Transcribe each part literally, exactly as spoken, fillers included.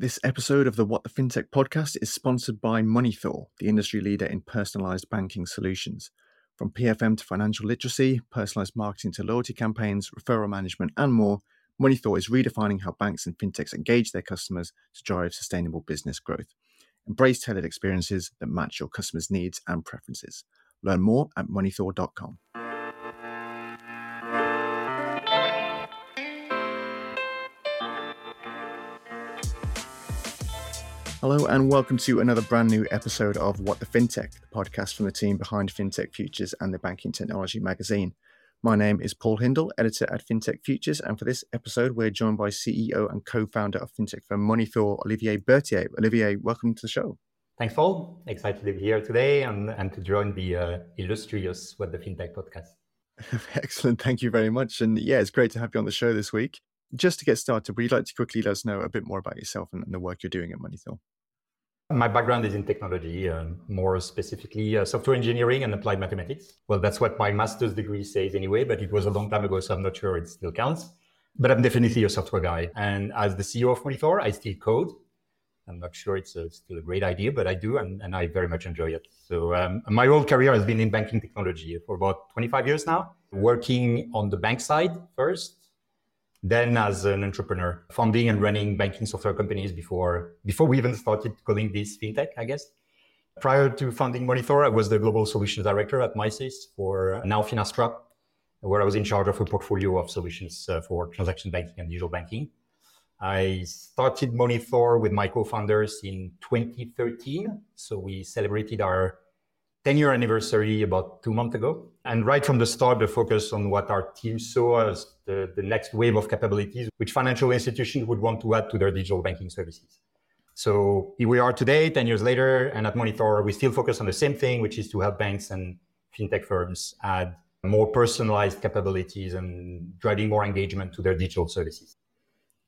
This episode of the What the FinTech podcast is sponsored by Moneythor, the industry leader in personalized banking solutions. From P F M to financial literacy, personalized marketing to loyalty campaigns, referral management, and more, Moneythor is redefining how banks and fintechs engage their customers to drive sustainable business growth. Embrace tailored experiences that match your customers' needs and preferences. Learn more at moneythor dot com. Hello and welcome to another brand new episode of What the FinTech, the podcast from the team behind FinTech Futures and the Banking Technology Magazine. My name is Paul Hindle, editor at FinTech Futures, and for this episode we're joined by C E O and co-founder of fintech firm Moneythor, Olivier Berthier. Olivier, welcome to the show. Thanks, Paul. Excited to be here today and, and to join the uh, illustrious What the FinTech podcast. Excellent. Thank you very much. And yeah, it's great to have you on the show this week. Just to get started, would you like to quickly let us know a bit more about yourself and, and the work you're doing at Moneythor? My background is in technology, uh, more specifically uh, software engineering and applied mathematics. Well, that's what my master's degree says anyway, but it was a long time ago, so I'm not sure it still counts. But I'm definitely a software guy. And as the C E O of Moneythor, I still code. I'm not sure it's, a, it's still a great idea, but I do, and, and I very much enjoy it. So um, my whole career has been in banking technology for about twenty-five years now, working on the bank side first, then as an entrepreneur, founding and running banking software companies before before we even started calling this fintech, I guess. Prior to founding Moneythor, I was the global solutions director at Misys for now Finastra, where I was in charge of a portfolio of solutions uh, for transaction banking and digital banking. I started Moneythor with my co-founders in twenty thirteen. So we celebrated our ten-year anniversary about two months ago. And right from the start, the focus on what our team saw as the, the next wave of capabilities, which financial institutions would want to add to their digital banking services. So here we are today, ten years later, and at Moneythor, we still focus on the same thing, which is to help banks and fintech firms add more personalized capabilities and driving more engagement to their digital services.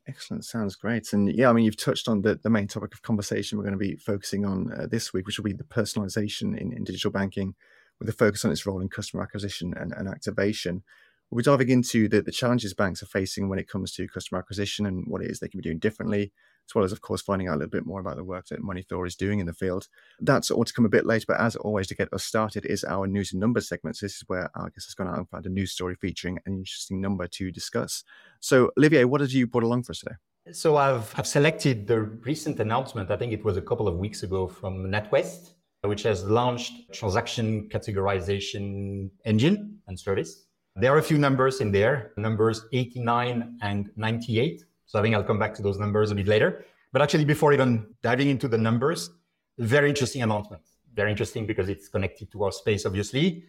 Excellent. Sounds great. And yeah, I mean, you've touched on the, the main topic of conversation we're going to be focusing on uh, this week, which will be the personalization in, in digital banking, with a focus on its role in customer acquisition and, and activation. We'll be diving into the, the challenges banks are facing when it comes to customer acquisition and what it is they can be doing differently, as well as, of course, finding out a little bit more about the work that Moneythor is doing in the field. That's all to come a bit later, but as always, to get us started is our news and numbers segment. So this is where our guest has gone out and found a news story featuring an interesting number to discuss. So, Olivier, what have you brought along for us today? So I've, I've selected the recent announcement, I think it was a couple of weeks ago, from NatWest, which has launched transaction categorization engine and service. There are a few numbers in there, numbers eighty-nine and ninety-eight. So I think I'll come back to those numbers a bit later. But actually, before even diving into the numbers, very interesting announcement. Very interesting because it's connected to our space, obviously.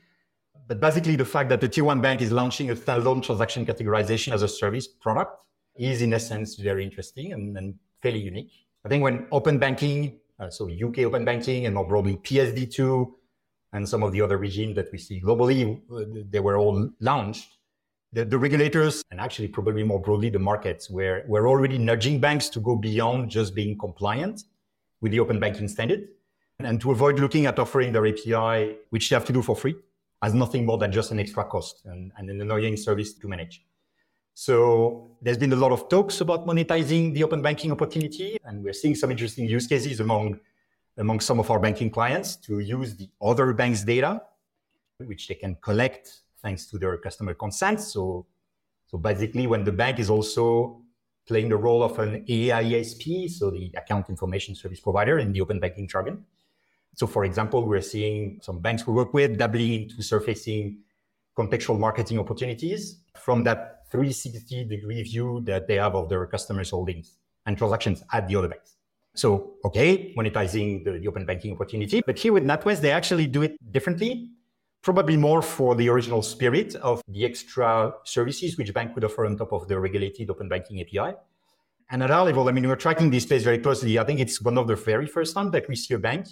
But basically, the fact that the Tier one bank is launching a standalone transaction categorization as a service product is, in essence, very interesting and, and fairly unique. I think when open banking, uh, so U K open banking and more broadly P S D two, and some of the other regimes that we see globally, they were all launched. The, the regulators, and actually probably more broadly the markets, were, were already nudging banks to go beyond just being compliant with the open banking standard and, and to avoid looking at offering their A P I, which they have to do for free, as nothing more than just an extra cost and, and an annoying service to manage. So there's been a lot of talks about monetizing the open banking opportunity, and we're seeing some interesting use cases among among some of our banking clients to use the other bank's data, which they can collect thanks to their customer consent. So, so basically, when the bank is also playing the role of an A I S P, so the account information service provider in the open banking jargon. So for example, we're seeing some banks we work with dabbling into surfacing contextual marketing opportunities from that three sixty degree view that they have of their customers' holdings and transactions at the other banks. So, okay, monetizing the, the open banking opportunity. But here with NatWest, they actually do it differently, probably more for the original spirit of the extra services which bank could offer on top of the regulated open banking A P I. And at our level, I mean, we're tracking this space very closely. I think it's one of the very first times that we see a bank,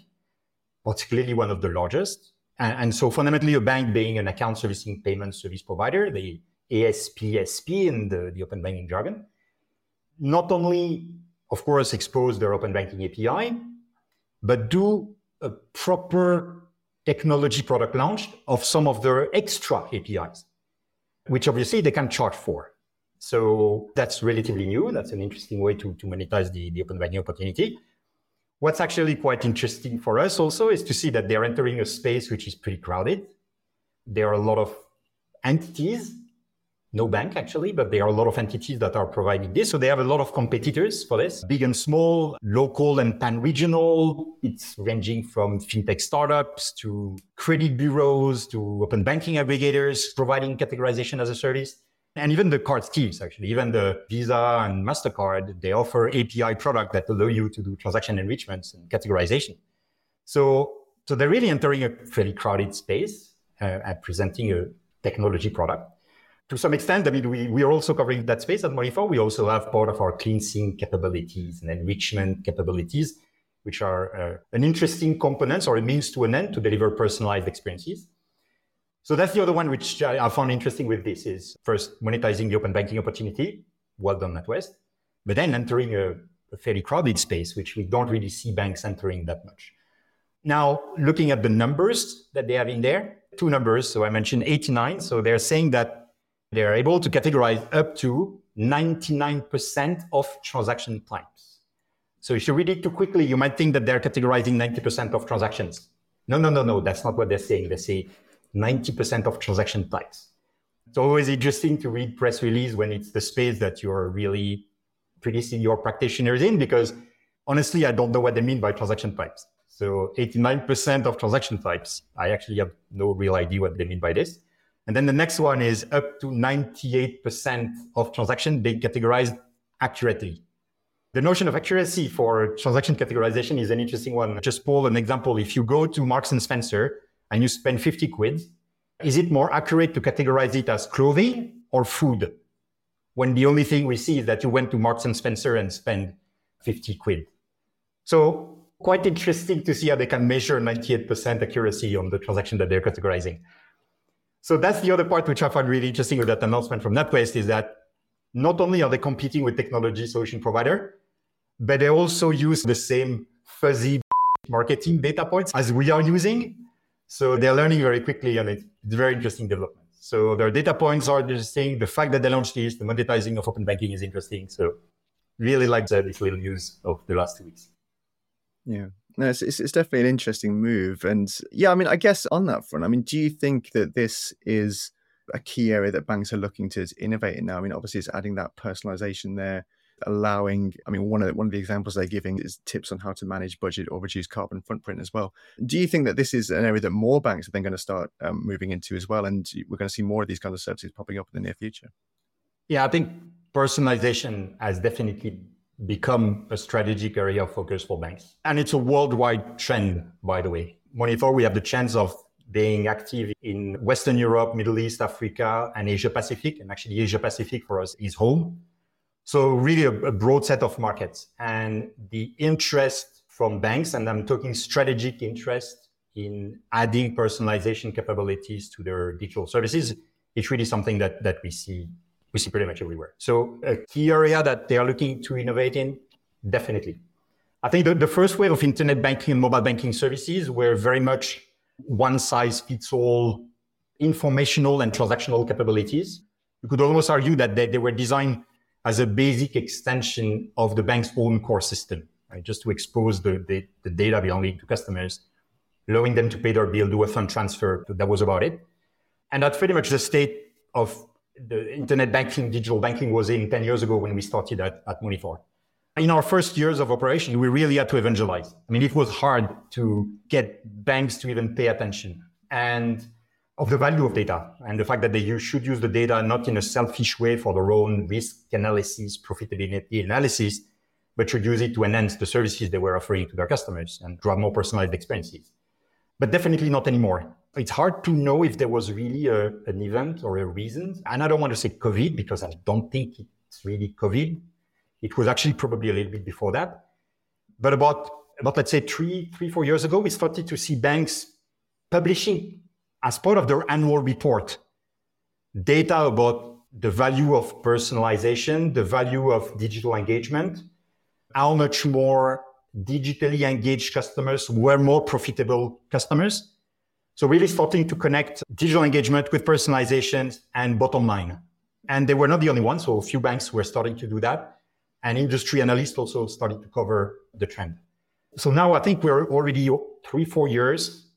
particularly one of the largest. And, and so fundamentally, a bank being an account servicing payment service provider, the A S P S P in the, the open banking jargon, not only of course, expose their open banking A P I, but do a proper technology product launch of some of their extra A P Is, which obviously they can charge for. So that's relatively new. That's an interesting way to, to monetize the, the open banking opportunity. What's actually quite interesting for us also is to see that they're entering a space which is pretty crowded. There are a lot of entities, no bank actually, but there are a lot of entities that are providing this. So they have a lot of competitors for this, big and small, local and pan-regional. It's ranging from fintech startups to credit bureaus to open banking aggregators, providing categorization as a service. And even the card schemes, actually, even the Visa and MasterCard, they offer A P I product that allow you to do transaction enrichments and categorization. So, so they're really entering a fairly crowded space uh, and presenting a technology product. To some extent, I mean, we, we are also covering that space at Moneythor. We also have part of our clean sync capabilities and enrichment capabilities, which are uh, an interesting component or a means to an end to deliver personalized experiences. So that's the other one which I found interesting with this is first monetizing the open banking opportunity, well done NatWest, but then entering a, a fairly crowded space, which we don't really see banks entering that much. Now, looking at the numbers that they have in there, two numbers, so I mentioned eighty-nine, so they're saying that they're able to categorize up to ninety-nine percent of transaction types. So if you read it too quickly, you might think that they're categorizing ninety percent of transactions. No, no, no, no, that's not what they're saying. They say ninety percent of transaction types. It's always interesting to read press release when it's the space that you're really pretty senior practitioners in, because honestly, I don't know what they mean by transaction types. So eighty-nine percent of transaction types, I actually have no real idea what they mean by this. And then the next one is up to ninety-eight percent of transactions being categorized accurately. The notion of accuracy for transaction categorization is an interesting one. Just Paul, an example, if you go to Marks and Spencer, and you spend fifty quid, is it more accurate to categorize it as clothing or food? When the only thing we see is that you went to Marks and Spencer and spent fifty quid. So quite interesting to see how they can measure ninety-eight percent accuracy on the transaction that they're categorizing. So that's the other part which I find really interesting with that announcement from NatWest is that not only are they competing with technology solution provider, but they also use the same fuzzy marketing data points as we are using. So they're learning very quickly, and it's a very interesting development. So their data points are interesting. The fact that they launched this, the monetizing of open banking is interesting. So really like this little news of the last two weeks. Yeah, no, it's, it's, it's definitely an interesting move. And yeah, I mean, I guess on that front, I mean, do you think that this is a key area that banks are looking to innovate in now? I mean, obviously it's adding that personalization there, allowing, I mean, one of the, one of the examples they're giving is tips on how to manage budget or reduce carbon footprint as well. Do you think that this is an area that more banks are then going to start um, moving into as well? And we're going to see more of these kinds of services popping up in the near future? Yeah, I think personalization has definitely become a strategic area of focus for banks. And it's a worldwide trend, by the way. Moneythor, we have the chance of being active in Western Europe, Middle East, Africa, and Asia Pacific. And actually Asia Pacific for us is home. So really a, a broad set of markets, and the interest from banks, and I'm talking strategic interest in adding personalization capabilities to their digital services, it's really something that, that we see we see pretty much everywhere. So a key area that they are looking to innovate in, definitely. I think the, the first wave of internet banking and mobile banking services were very much one-size-fits-all informational and transactional capabilities. You could almost argue that they, they were designed as a basic extension of the bank's own core system, right? Just to expose the, the, the data belonging to customers, allowing them to pay their bill, do a fund transfer, that was about it. And that's pretty much the state of the internet banking, digital banking was in ten years ago when we started at, at Moneythor. In our first years of operation, we really had to evangelize. I mean, it was hard to get banks to even pay attention and of the value of data and the fact that they should use the data not in a selfish way for their own risk analysis, profitability analysis, but should use it to enhance the services they were offering to their customers and drive more personalized experiences. But definitely not anymore. It's hard to know if there was really a, an event or a reason. And I don't want to say COVID because I don't think it's really COVID. It was actually probably a little bit before that. But about, about let's say, three, three, four years ago, we started to see banks publishing as part of their annual report, data about the value of personalization, the value of digital engagement, how much more digitally engaged customers were more profitable customers. So really starting to connect digital engagement with personalization and bottom line. And they were not the only ones. So a few banks were starting to do that. And industry analysts also started to cover the trend. So now I think we're already three, four years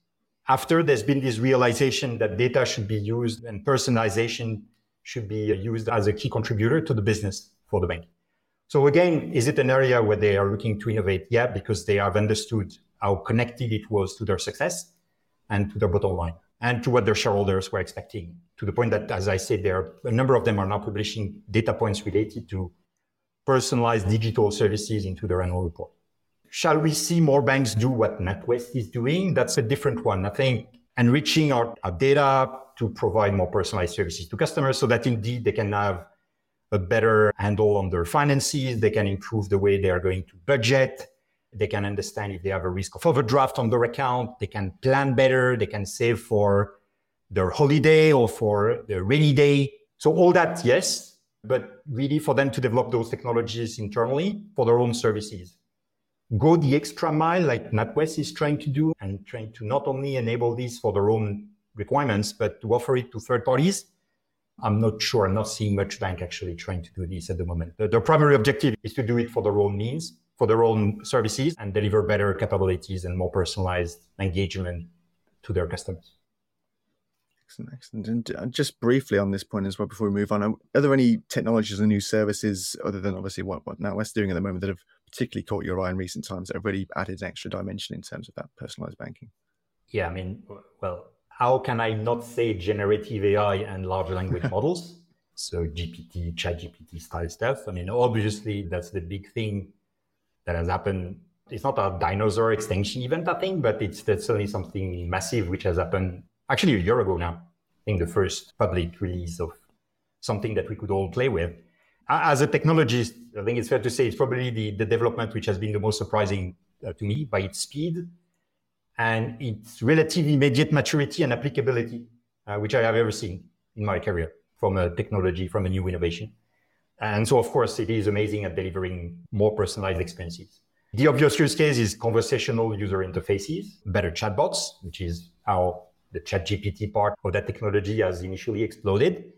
after there's been this realization that data should be used and personalization should be used as a key contributor to the business for the bank. So again, is it an area where they are looking to innovate? Yeah, because they have understood how connected it was to their success and to their bottom line and to what their shareholders were expecting, to the point that, as I said, there are, a number of them are now publishing data points related to personalized digital services into their annual report. Shall we see more banks do what NatWest is doing? That's a different one. I think enriching our, our data to provide more personalized services to customers so that indeed they can have a better handle on their finances. They can improve the way they are going to budget. They can understand if they have a risk of overdraft on their account. They can plan better. They can save for their holiday or for their rainy day. So all that, yes, but really for them to develop those technologies internally for their own services. Go the extra mile like NatWest is trying to do and trying to not only enable this for their own requirements, but to offer it to third parties. I'm not sure. I'm not seeing much bank actually trying to do this at the moment. Their primary objective is to do it for their own means, for their own services, and deliver better capabilities and more personalized engagement to their customers. Excellent, excellent. And just briefly on this point as well, before we move on, are there any technologies or new services other than obviously what, what NatWest is doing at the moment that have particularly caught your eye in recent times that have really added an extra dimension in terms of that personalized banking? Yeah, I mean, well, how can I not say generative A I and large language models? So G P T, ChatGPT style stuff. I mean, obviously, that's the big thing that has happened. It's not a dinosaur extinction event, I think, but it's that's certainly something massive which has happened actually a year ago now. I think the first public release of something that we could all play with. As a technologist, I think it's fair to say it's probably the, the development which has been the most surprising uh, to me by its speed and its relative immediate maturity and applicability, uh, which I have ever seen in my career from a technology, from a new innovation. And so, of course, it is amazing at delivering more personalized experiences. The obvious use case is conversational user interfaces, better chatbots, which is how the ChatGPT part of that technology has initially exploded.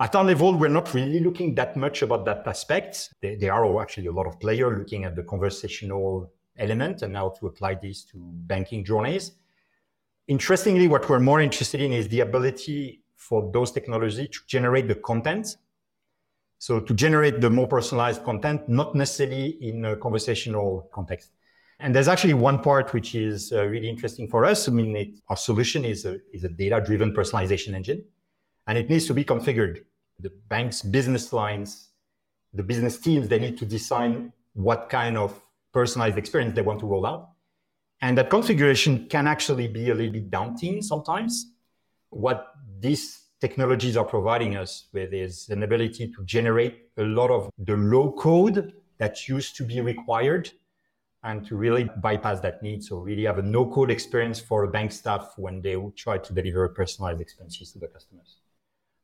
At our level, we're not really looking that much about that aspect. There, there are actually a lot of players looking at the conversational element and how to apply this to banking journeys. Interestingly, what we're more interested in is the ability for those technologies to generate the content. So to generate the more personalized content, not necessarily in a conversational context. And there's actually one part which is uh, really interesting for us. I mean, it, our solution is a, is a data-driven personalization engine, and it needs to be configured. The bank's business lines, the business teams, they need to decide what kind of personalized experience they want to roll out. And that configuration can actually be a little bit daunting sometimes. What these technologies are providing us with is an ability to generate a lot of the low code that used to be required and to really bypass that need. So really have a no code experience for bank staff when they try to deliver personalized experiences to the customers.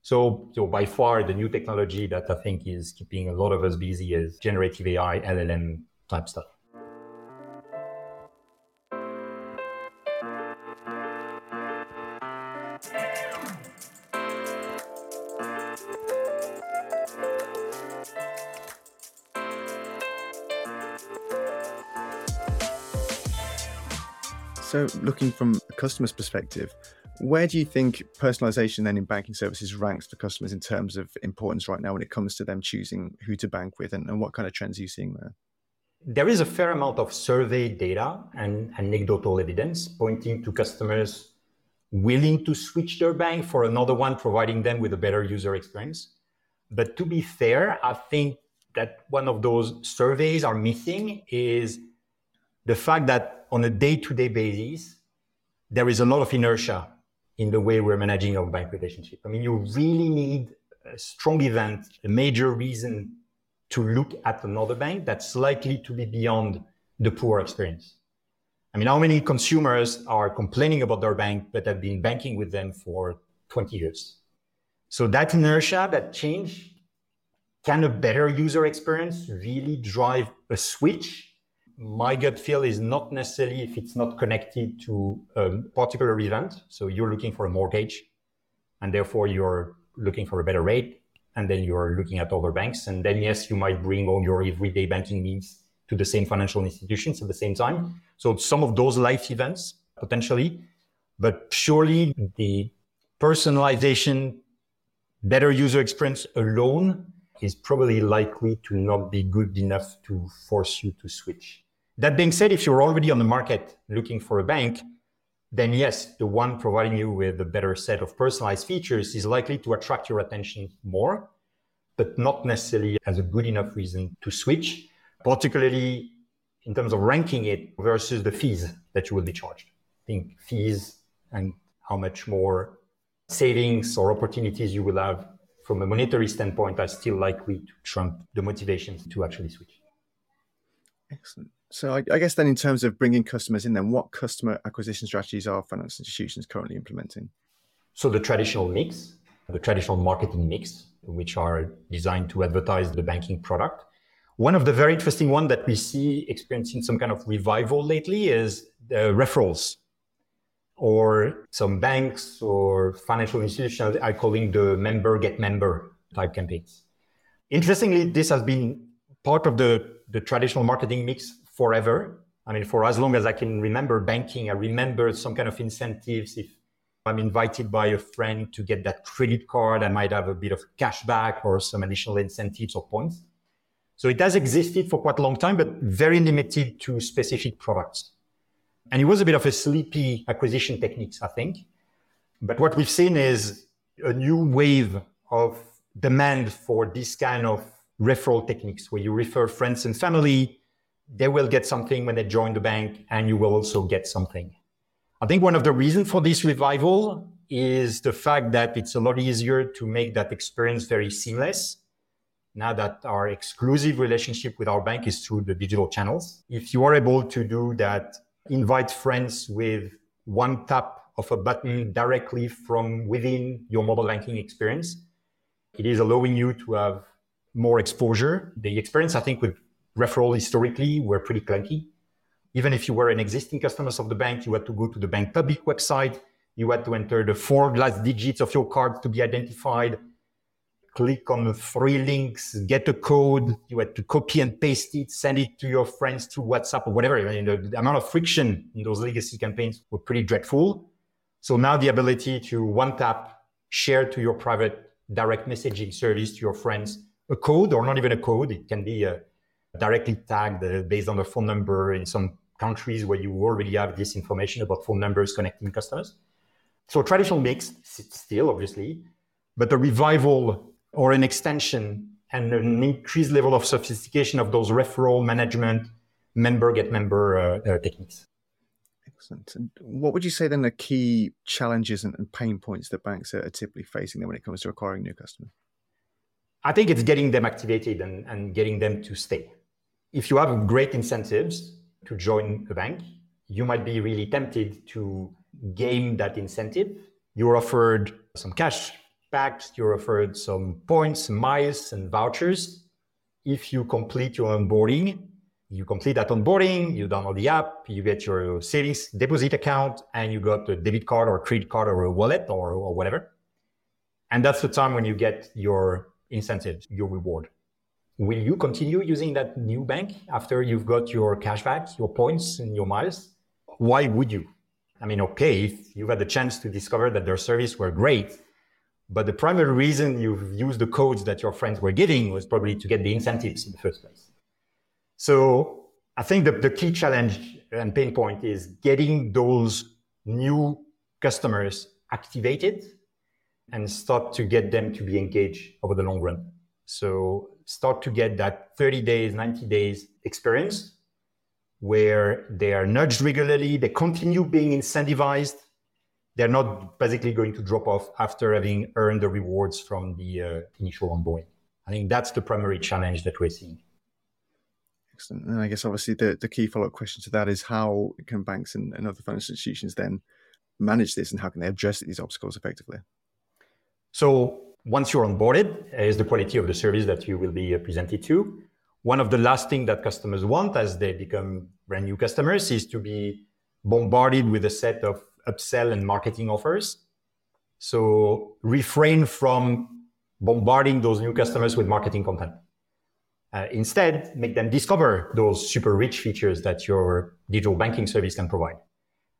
So, so by far, the new technology that I think is keeping a lot of us busy is generative A I, L L M type stuff. So looking from a customer's perspective, where do you think personalization then in banking services ranks for customers in terms of importance right now when it comes to them choosing who to bank with, and, and what kind of trends are you seeing there? There is a fair amount of survey data and anecdotal evidence pointing to customers willing to switch their bank for another one, providing them with a better user experience. But to be fair, I think that one of those surveys are missing is the fact that on a day-to-day basis, there is a lot of inertia in the way we're managing our bank relationship. I mean, you really need a strong event, a major reason to look at another bank that's likely to be beyond the poor experience. I mean, how many consumers are complaining about their bank but have been banking with them for twenty years? So that inertia, that change, can a better user experience really drive a switch? My gut feel is not necessarily if it's not connected to a particular event. So you're looking for a mortgage and therefore you're looking for a better rate, and then you're looking at other banks. And then, yes, you might bring all your everyday banking needs to the same financial institutions at the same time. So some of those life events, potentially, but purely the personalization, better user experience alone is probably likely to not be good enough to force you to switch. That being said, if you're already on the market looking for a bank, then yes, the one providing you with a better set of personalized features is likely to attract your attention more, but not necessarily as a good enough reason to switch, particularly in terms of ranking it versus the fees that you will be charged. Think fees and how much more savings or opportunities you will have from a monetary standpoint are still likely to trump the motivations to actually switch. Excellent. So I, I guess then in terms of bringing customers in, then what customer acquisition strategies are financial institutions currently implementing? So the traditional mix, the traditional marketing mix, which are designed to advertise the banking product. One of the very interesting ones that we see experiencing some kind of revival lately is the referrals, or some banks or financial institutions are calling the member get member type campaigns. Interestingly, this has been part of the, the traditional marketing mix forever. I mean, for as long as I can remember banking, I remember some kind of incentives. If I'm invited by a friend to get that credit card, I might have a bit of cash back or some additional incentives or points. So it has existed for quite a long time, but very limited to specific products. And it was a bit of a sleepy acquisition techniques, I think. But what we've seen is a new wave of demand for this kind of referral techniques, where you refer friends and family, they will get something when they join the bank, and you will also get something. I think one of the reasons for this revival is the fact that it's a lot easier to make that experience very seamless. Now that our exclusive relationship with our bank is through the digital channels, if you are able to do that, invite friends with one tap of a button directly from within your mobile banking experience, it is allowing you to have more exposure. The experience, I think, with referral historically were pretty clunky. Even if you were an existing customer of the bank, you had to go to the bank public website. You had to enter the four last digits of your card to be identified. Click on the three links, get a code. You had to copy and paste it, send it to your friends through WhatsApp or whatever. I mean, the, the amount of friction in those legacy campaigns were pretty dreadful. So now the ability to one tap share to your private direct messaging service to your friends a code, or not even a code. It can be a directly tagged uh, based on the phone number in some countries where you already have this information about phone numbers connecting customers. So traditional mix still, obviously, but the revival or an extension and an increased level of sophistication of those referral management, member get member uh, uh, techniques. Excellent. And what would you say then the key challenges and, and pain points that banks are typically facing when it comes to acquiring new customers? I think it's getting them activated and, and getting them to stay. If you have great incentives to join a bank, you might be really tempted to game that incentive. You're offered some cash packs, you're offered some points, miles, and vouchers. If you complete your onboarding, you complete that onboarding, you download the app, you get your savings deposit account, and you got a debit card or a credit card or a wallet or, or whatever. And that's the time when you get your incentive, your reward. Will you continue using that new bank after you've got your cashback, your points, and your miles? Why would you? I mean, okay, if you've had the chance to discover that their service were great, but the primary reason you've used the codes that your friends were giving was probably to get the incentives in the first place. So I think the, the key challenge and pain point is getting those new customers activated and start to get them to be engaged over the long run. So start to get that thirty days, ninety days experience where they are nudged regularly, they continue being incentivized. They're not basically going to drop off after having earned the rewards from the uh, initial onboarding. I think that's the primary challenge that we're seeing. Excellent. And I guess obviously the, the key follow-up question to that is how can banks and, and other financial institutions then manage this, and how can they address these obstacles effectively? So once you're onboarded, is the quality of the service that you will be presented to. One of the last things that customers want as they become brand new customers is to be bombarded with a set of upsell and marketing offers. So refrain from bombarding those new customers with marketing content. Uh, instead, make them discover those super rich features that your digital banking service can provide.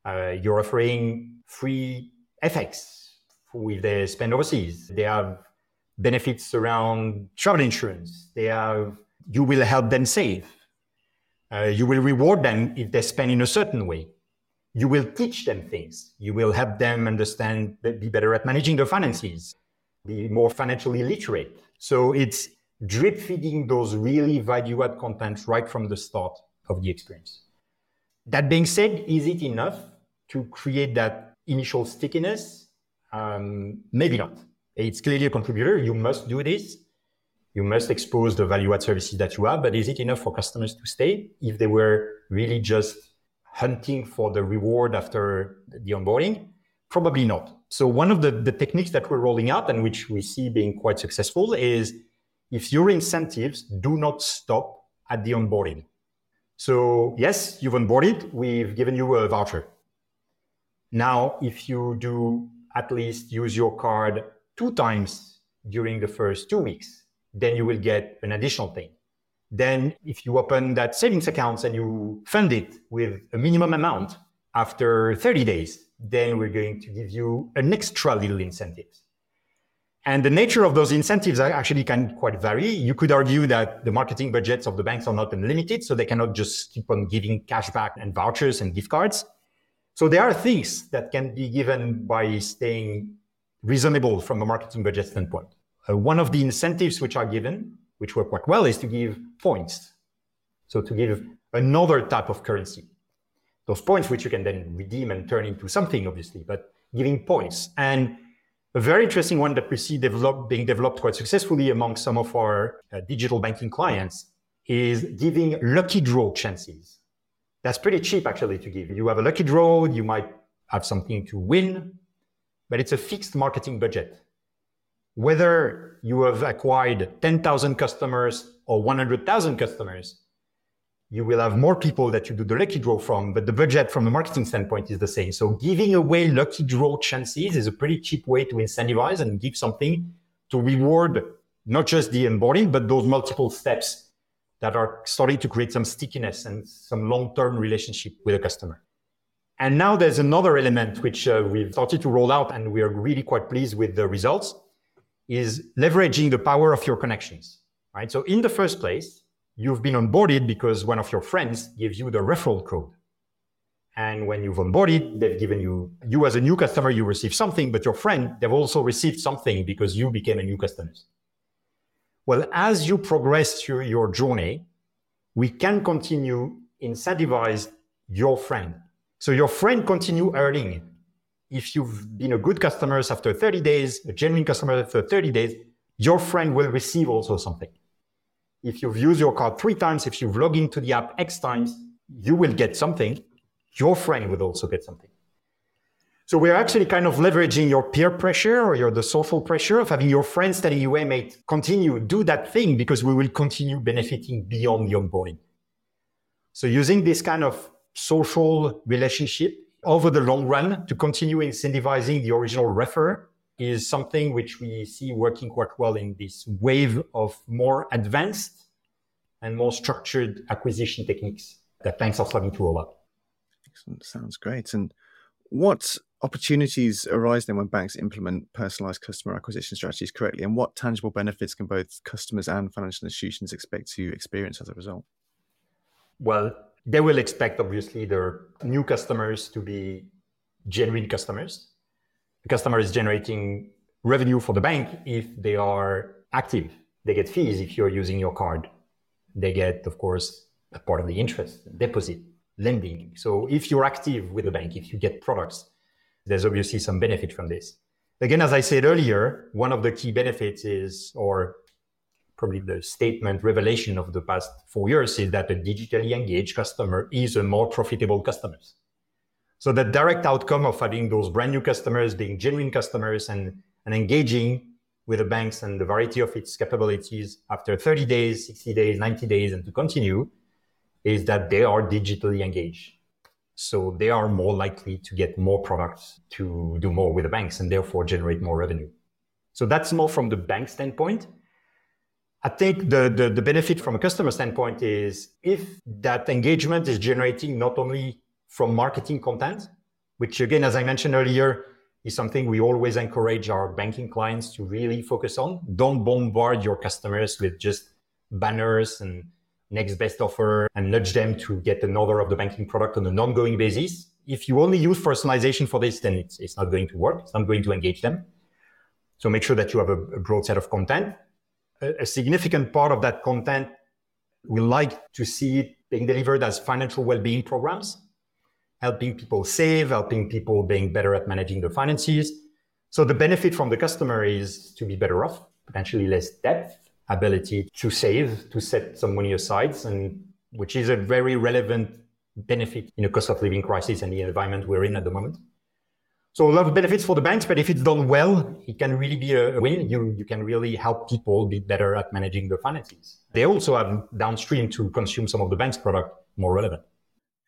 Uh, you're offering free F X if they spend overseas. They have benefits around travel insurance. They have, you will help them save. Uh, you will reward them if they spend in a certain way. You will teach them things. You will help them understand, be better at managing their finances, be more financially literate. So it's drip feeding those really value-add content right from the start of the experience. That being said, is it enough to create that initial stickiness? Um, maybe not. It's clearly a contributor. You must do this. You must expose the value-add services that you have, but is it enough for customers to stay if they were really just hunting for the reward after the onboarding? Probably not. So one of the, the techniques that we're rolling out and which we see being quite successful is if your incentives do not stop at the onboarding. So yes, you've onboarded, we've given you a voucher. Now, if you do at least use your card two times during the first two weeks, then you will get an additional thing. Then if you open that savings account and you fund it with a minimum amount after thirty days, then we're going to give you an extra little incentive. And the nature of those incentives actually can quite vary. You could argue that the marketing budgets of the banks are not unlimited, so they cannot just keep on giving cash back and vouchers and gift cards. So there are things that can be given by staying reasonable from a marketing budget standpoint. Uh, one of the incentives which are given, which work quite well, is to give points. So to give another type of currency. Those points which you can then redeem and turn into something, obviously, but giving points. And a very interesting one that we see develop, being developed quite successfully among some of our uh, digital banking clients is giving lucky draw chances. That's pretty cheap, actually, to give. You have a lucky draw, you might have something to win, but it's a fixed marketing budget. Whether you have acquired ten thousand customers or one hundred thousand customers, you will have more people that you do the lucky draw from, but the budget from a marketing standpoint is the same. So giving away lucky draw chances is a pretty cheap way to incentivize and give something to reward not just the onboarding, but those multiple steps that are starting to create some stickiness and some long-term relationship with a customer. And now there's another element which uh, we've started to roll out, and we are really quite pleased with the results, is leveraging the power of your connections, right? So in the first place, you've been onboarded because one of your friends gives you the referral code. And when you've onboarded, they've given you, you as a new customer, you receive something, but your friend, they've also received something because you became a new customer. Well, as you progress through your journey, we can continue incentivize your friend. So your friend continue earning. If you've been a good customer after thirty days, a genuine customer after thirty days, your friend will receive also something. If you've used your card three times, if you've logged into the app X times, you will get something. Your friend will also get something. So we're actually kind of leveraging your peer pressure or your the social pressure of having your friends telling you, hey, mate, continue, do that thing, because we will continue benefiting beyond the onboarding. So using this kind of social relationship over the long run, to continue incentivizing the original referrer is something which we see working quite well in this wave of more advanced and more structured acquisition techniques that banks are starting to roll out. Excellent. Sounds great. And what opportunities arise then when banks implement personalized customer acquisition strategies correctly? And what tangible benefits can both customers and financial institutions expect to experience as a result? Well, they will expect, obviously, their new customers to be genuine customers. The customer is generating revenue for the bank if they are active. They get fees if you're using your card. They get, of course, a part of the interest, deposit, lending. So if you're active with the bank, if you get products, there's obviously some benefit from this. Again, as I said earlier, one of the key benefits is, or probably the statement revelation of the past four years is that a digitally engaged customer is a more profitable customer. So the direct outcome of having those brand new customers being genuine customers and, and engaging with the banks and the variety of its capabilities after thirty days, sixty days, ninety days, and to continue, is that they are digitally engaged. So they are more likely to get more products, to do more with the banks, and therefore generate more revenue. So that's more from the bank standpoint. I think the, the, the benefit from a customer standpoint is if that engagement is generating not only from marketing content, which again, as I mentioned earlier, is something we always encourage our banking clients to really focus on. Don't bombard your customers with just banners and next best offer and nudge them to get another of the banking product on an ongoing basis. If you only use personalization for this, then it's, it's not going to work. It's not going to engage them. So make sure that you have a, a broad set of content. A significant part of that content, we like to see it being delivered as financial well-being programs, helping people save, helping people being better at managing their finances. So the benefit from the customer is to be better off, potentially less debt, ability to save, to set some money aside, and which is a very relevant benefit in a cost of living crisis and the environment we're in at the moment. So a lot of benefits for the banks, but if it's done well, it can really be a win. You, you can really help people be better at managing their finances. They also have downstream to consume some of the bank's product more relevant.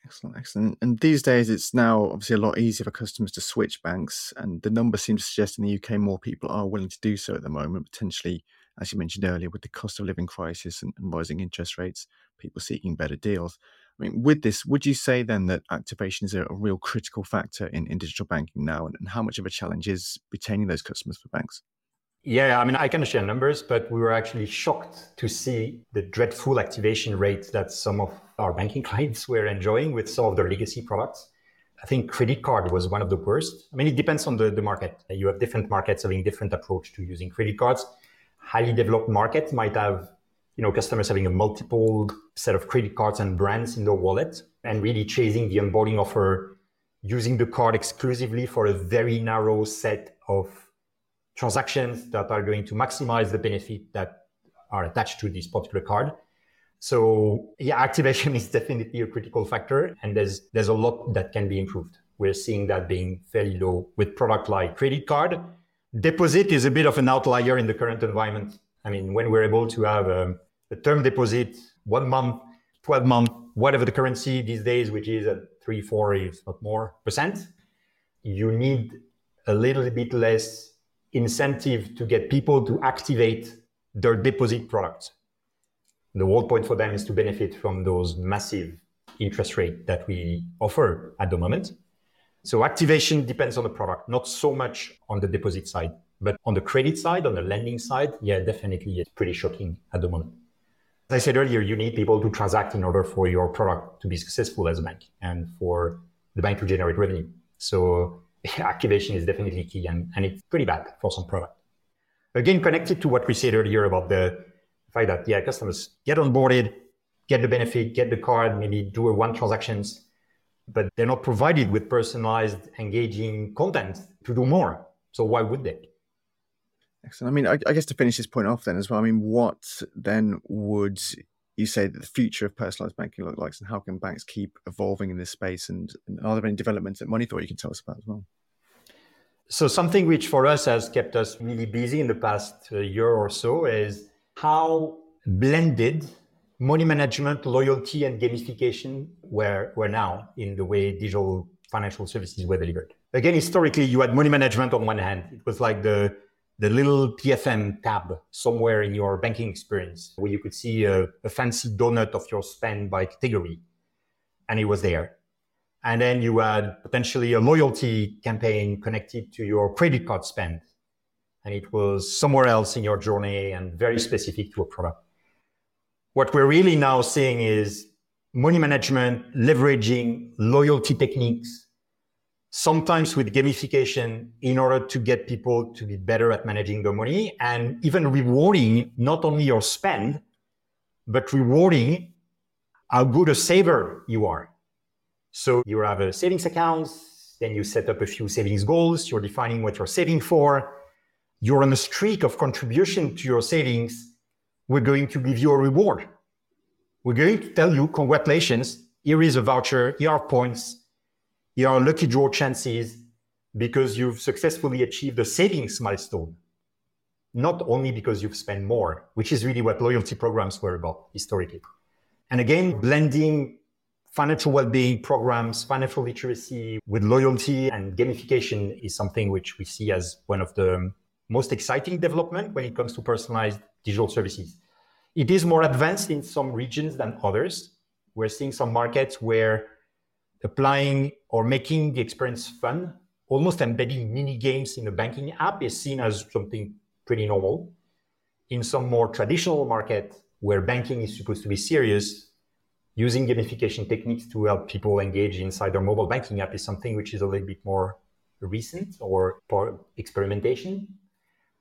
Excellent, excellent. And these days, it's now obviously a lot easier for customers to switch banks. And the number seems to suggest in the U K, more people are willing to do so at the moment, potentially, as you mentioned earlier, with the cost of living crisis and, and rising interest rates, people seeking better deals. I mean, with this, would you say then that activation is a, a real critical factor in, in digital banking now? And, and how much of a challenge is retaining those customers for banks? Yeah, I mean, I can share numbers, but we were actually shocked to see the dreadful activation rate that some of our banking clients were enjoying with some of their legacy products. I think credit card was one of the worst. I mean, it depends on the, the market. You have different markets having different approach to using credit cards. Highly developed markets might have you know, customers having a multiple set of credit cards and brands in their wallet and really chasing the onboarding offer, using the card exclusively for a very narrow set of transactions that are going to maximize the benefit that are attached to this particular card. So yeah, activation is definitely a critical factor, and there's there's a lot that can be improved. We're seeing that being fairly low with product like credit card. Deposit is a bit of an outlier in the current environment. I mean, when we're able to have a a term deposit, one month, twelve month, whatever the currency these days, which is at three, four, if not more percent, you need a little bit less incentive to get people to activate their deposit products. The whole point for them is to benefit from those massive interest rates that we offer at the moment. So activation depends on the product, not so much on the deposit side, but on the credit side, on the lending side, yeah, definitely it's pretty shocking at the moment. As I said earlier, you need people to transact in order for your product to be successful as a bank and for the bank to generate revenue. So yeah, activation is definitely key, and, and it's pretty bad for some product. Again, connected to what we said earlier about the fact that, yeah, customers get onboarded, get the benefit, get the card, maybe do a one transactions, but they're not provided with personalized, engaging content to do more. So why would they? Excellent. I mean, I, I guess to finish this point off then as well, I mean, what then would you say that the future of personalized banking looks like, and how can banks keep evolving in this space? And, and are there any developments at Moneythor you can tell us about as well? So something which for us has kept us really busy in the past year or so is how blended money management, loyalty, and gamification were, were now in the way digital financial services were delivered. Again, historically, you had money management on one hand. It was like the the little P F M tab somewhere in your banking experience where you could see a, a fancy donut of your spend by category, and it was there. And then you had potentially a loyalty campaign connected to your credit card spend, and it was somewhere else in your journey and very specific to a product. What we're really now seeing is money management leveraging loyalty techniques, sometimes with gamification, in order to get people to be better at managing their money, and even rewarding not only your spend, but rewarding how good a saver you are. So you have a savings account, then you set up a few savings goals, you're defining what you're saving for, you're on a streak of contribution to your savings, we're going to give you a reward. We're going to tell you, congratulations, here is a voucher, here are points, here are lucky draw chances because you've successfully achieved a savings milestone, not only because you've spent more, which is really what loyalty programs were about historically. And again, blending financial well-being programs, financial literacy with loyalty and gamification is something which we see as one of the most exciting development when it comes to personalized digital services. It is more advanced in some regions than others. We're seeing some markets where applying or making the experience fun, almost embedding mini games in a banking app, is seen as something pretty normal. In some more traditional market where banking is supposed to be serious, using gamification techniques to help people engage inside their mobile banking app is something which is a little bit more recent or experimentation.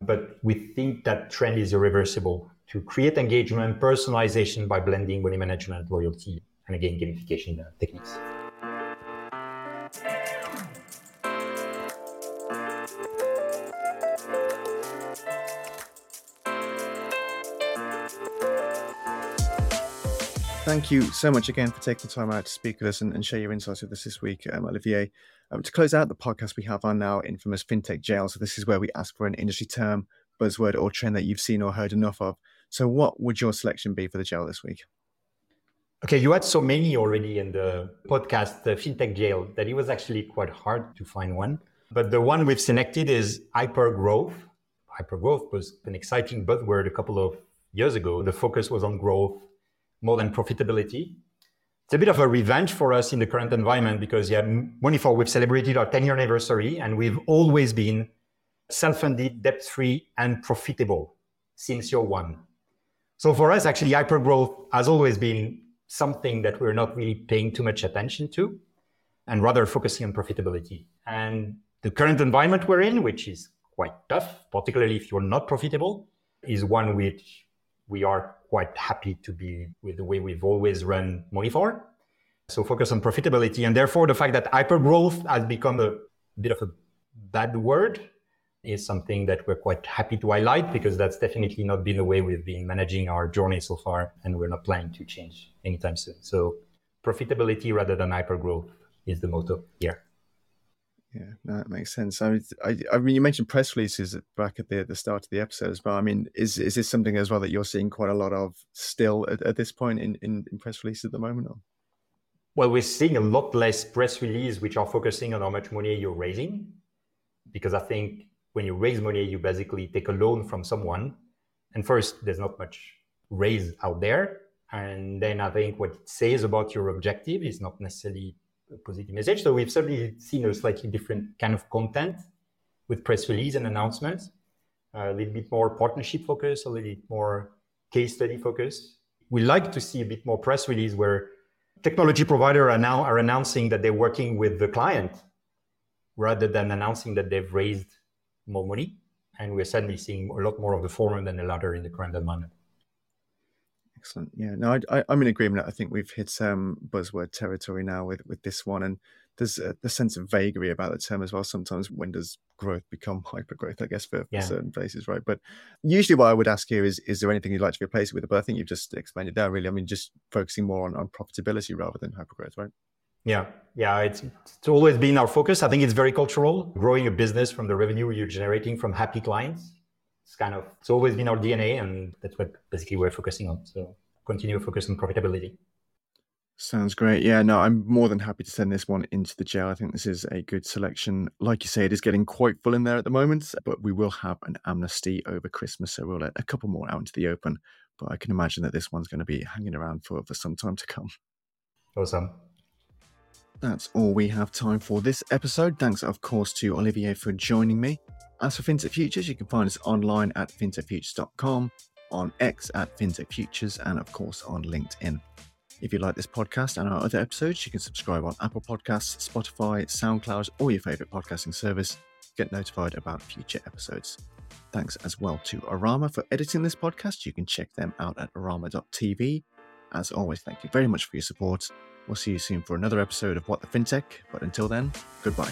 But we think that trend is irreversible to create engagement, personalization by blending money management, loyalty, and again, gamification techniques. Thank you so much again for taking the time out to speak with us and, and share your insights with us this week, um, Olivier. Um, to close out the podcast, we have our now infamous FinTech Jail. So this is where we ask for an industry term, buzzword, or trend that you've seen or heard enough of. So what would your selection be for the jail this week? Okay, you had so many already in the podcast, the FinTech Jail, that it was actually quite hard to find one. But the one we've selected is hypergrowth. Hypergrowth was an exciting buzzword a couple of years ago. The focus was on growth more than profitability. It's a bit of a revenge for us in the current environment because yeah, Moneythor, we've celebrated our ten-year anniversary and we've always been self-funded, debt-free, and profitable since year one. So for us, actually, hypergrowth has always been something that we're not really paying too much attention to and rather focusing on profitability. And the current environment we're in, which is quite tough, particularly if you're not profitable, is one which we are quite happy to be with the way we've always run Moneythor. So focus on profitability. And therefore, the fact that hypergrowth has become a bit of a bad word is something that we're quite happy to highlight because that's definitely not been the way we've been managing our journey so far. And we're not planning to change anytime soon. So profitability rather than hypergrowth is the motto here. Yeah, no, that makes sense. I mean, I, I mean, you mentioned press releases back at the at the start of the episode as well. I mean, is is this something as well that you're seeing quite a lot of still at, at this point in, in, in press releases at the moment? Or? Well, we're seeing a lot less press releases which are focusing on how much money you're raising, because I think when you raise money, you basically take a loan from someone. And first, there's not much raise out there. And then I think what it says about your objective is not necessarily a positive message. So we've certainly seen a slightly different kind of content with press release and announcements, a little bit more partnership focus, a little bit more case study focus. We like to see a bit more press release where technology providers are now are announcing that they're working with the client rather than announcing that they've raised more money. And we're certainly seeing a lot more of the former than the latter in the current environment. Excellent. Yeah, no, I, I, I'm in agreement. I think we've hit um, buzzword territory now with, with this one. And there's a, a sense of vagary about the term as well. Sometimes when does growth become hypergrowth, I guess, for, yeah. for certain places, right? But usually what I would ask here is, is there anything you'd like to replace it with? But I think you've just explained it there, really. I mean, just focusing more on, on profitability rather than hypergrowth, right? Yeah, yeah. It's, it's always been our focus. I think it's very cultural. Growing a business from the revenue you're generating from happy clients. It's kind of, it's always been our D N A, and that's what basically we're focusing on. So continue to focus on profitability. Sounds great. Yeah, no, I'm more than happy to send this one into the jail. I think this is a good selection. Like you say, it is getting quite full in there at the moment, but we will have an amnesty over Christmas. So we'll let a couple more out into the open, but I can imagine that this one's going to be hanging around for, for some time to come. Awesome. That's all we have time for this episode. Thanks, of course, to Olivier for joining me. As for FinTech Futures, you can find us online at fintech futures dot com, on X at FinTech Futures, and of course on LinkedIn. If you like this podcast and our other episodes, you can subscribe on Apple Podcasts, Spotify, SoundCloud, or your favorite podcasting service. Get notified about future episodes. Thanks as well to Orama for editing this podcast. You can check them out at orama dot t v. As always, thank you very much for your support. We'll see you soon for another episode of What the FinTech, but until then, goodbye.